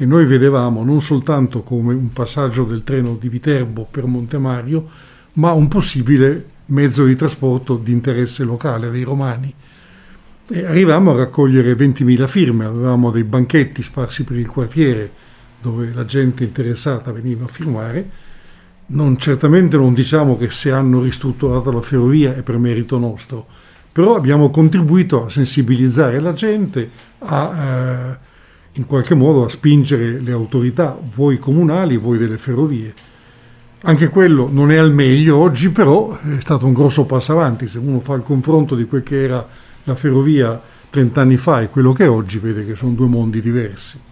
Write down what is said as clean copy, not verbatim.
che noi vedevamo non soltanto come un passaggio del treno di Viterbo per Montemario, ma un possibile mezzo di trasporto di interesse locale dei romani. E arrivavamo a raccogliere 20.000 firme, avevamo dei banchetti sparsi per il quartiere dove la gente interessata veniva a firmare. Certamente non diciamo che se hanno ristrutturato la ferrovia è per merito nostro, però abbiamo contribuito a sensibilizzare la gente, a in qualche modo a spingere le autorità, voi comunali, voi delle ferrovie. Anche quello non è al meglio oggi, però è stato un grosso passo avanti. Se uno fa il confronto di quel che era la ferrovia 30 anni fa e quello che è oggi, vede che sono due mondi diversi.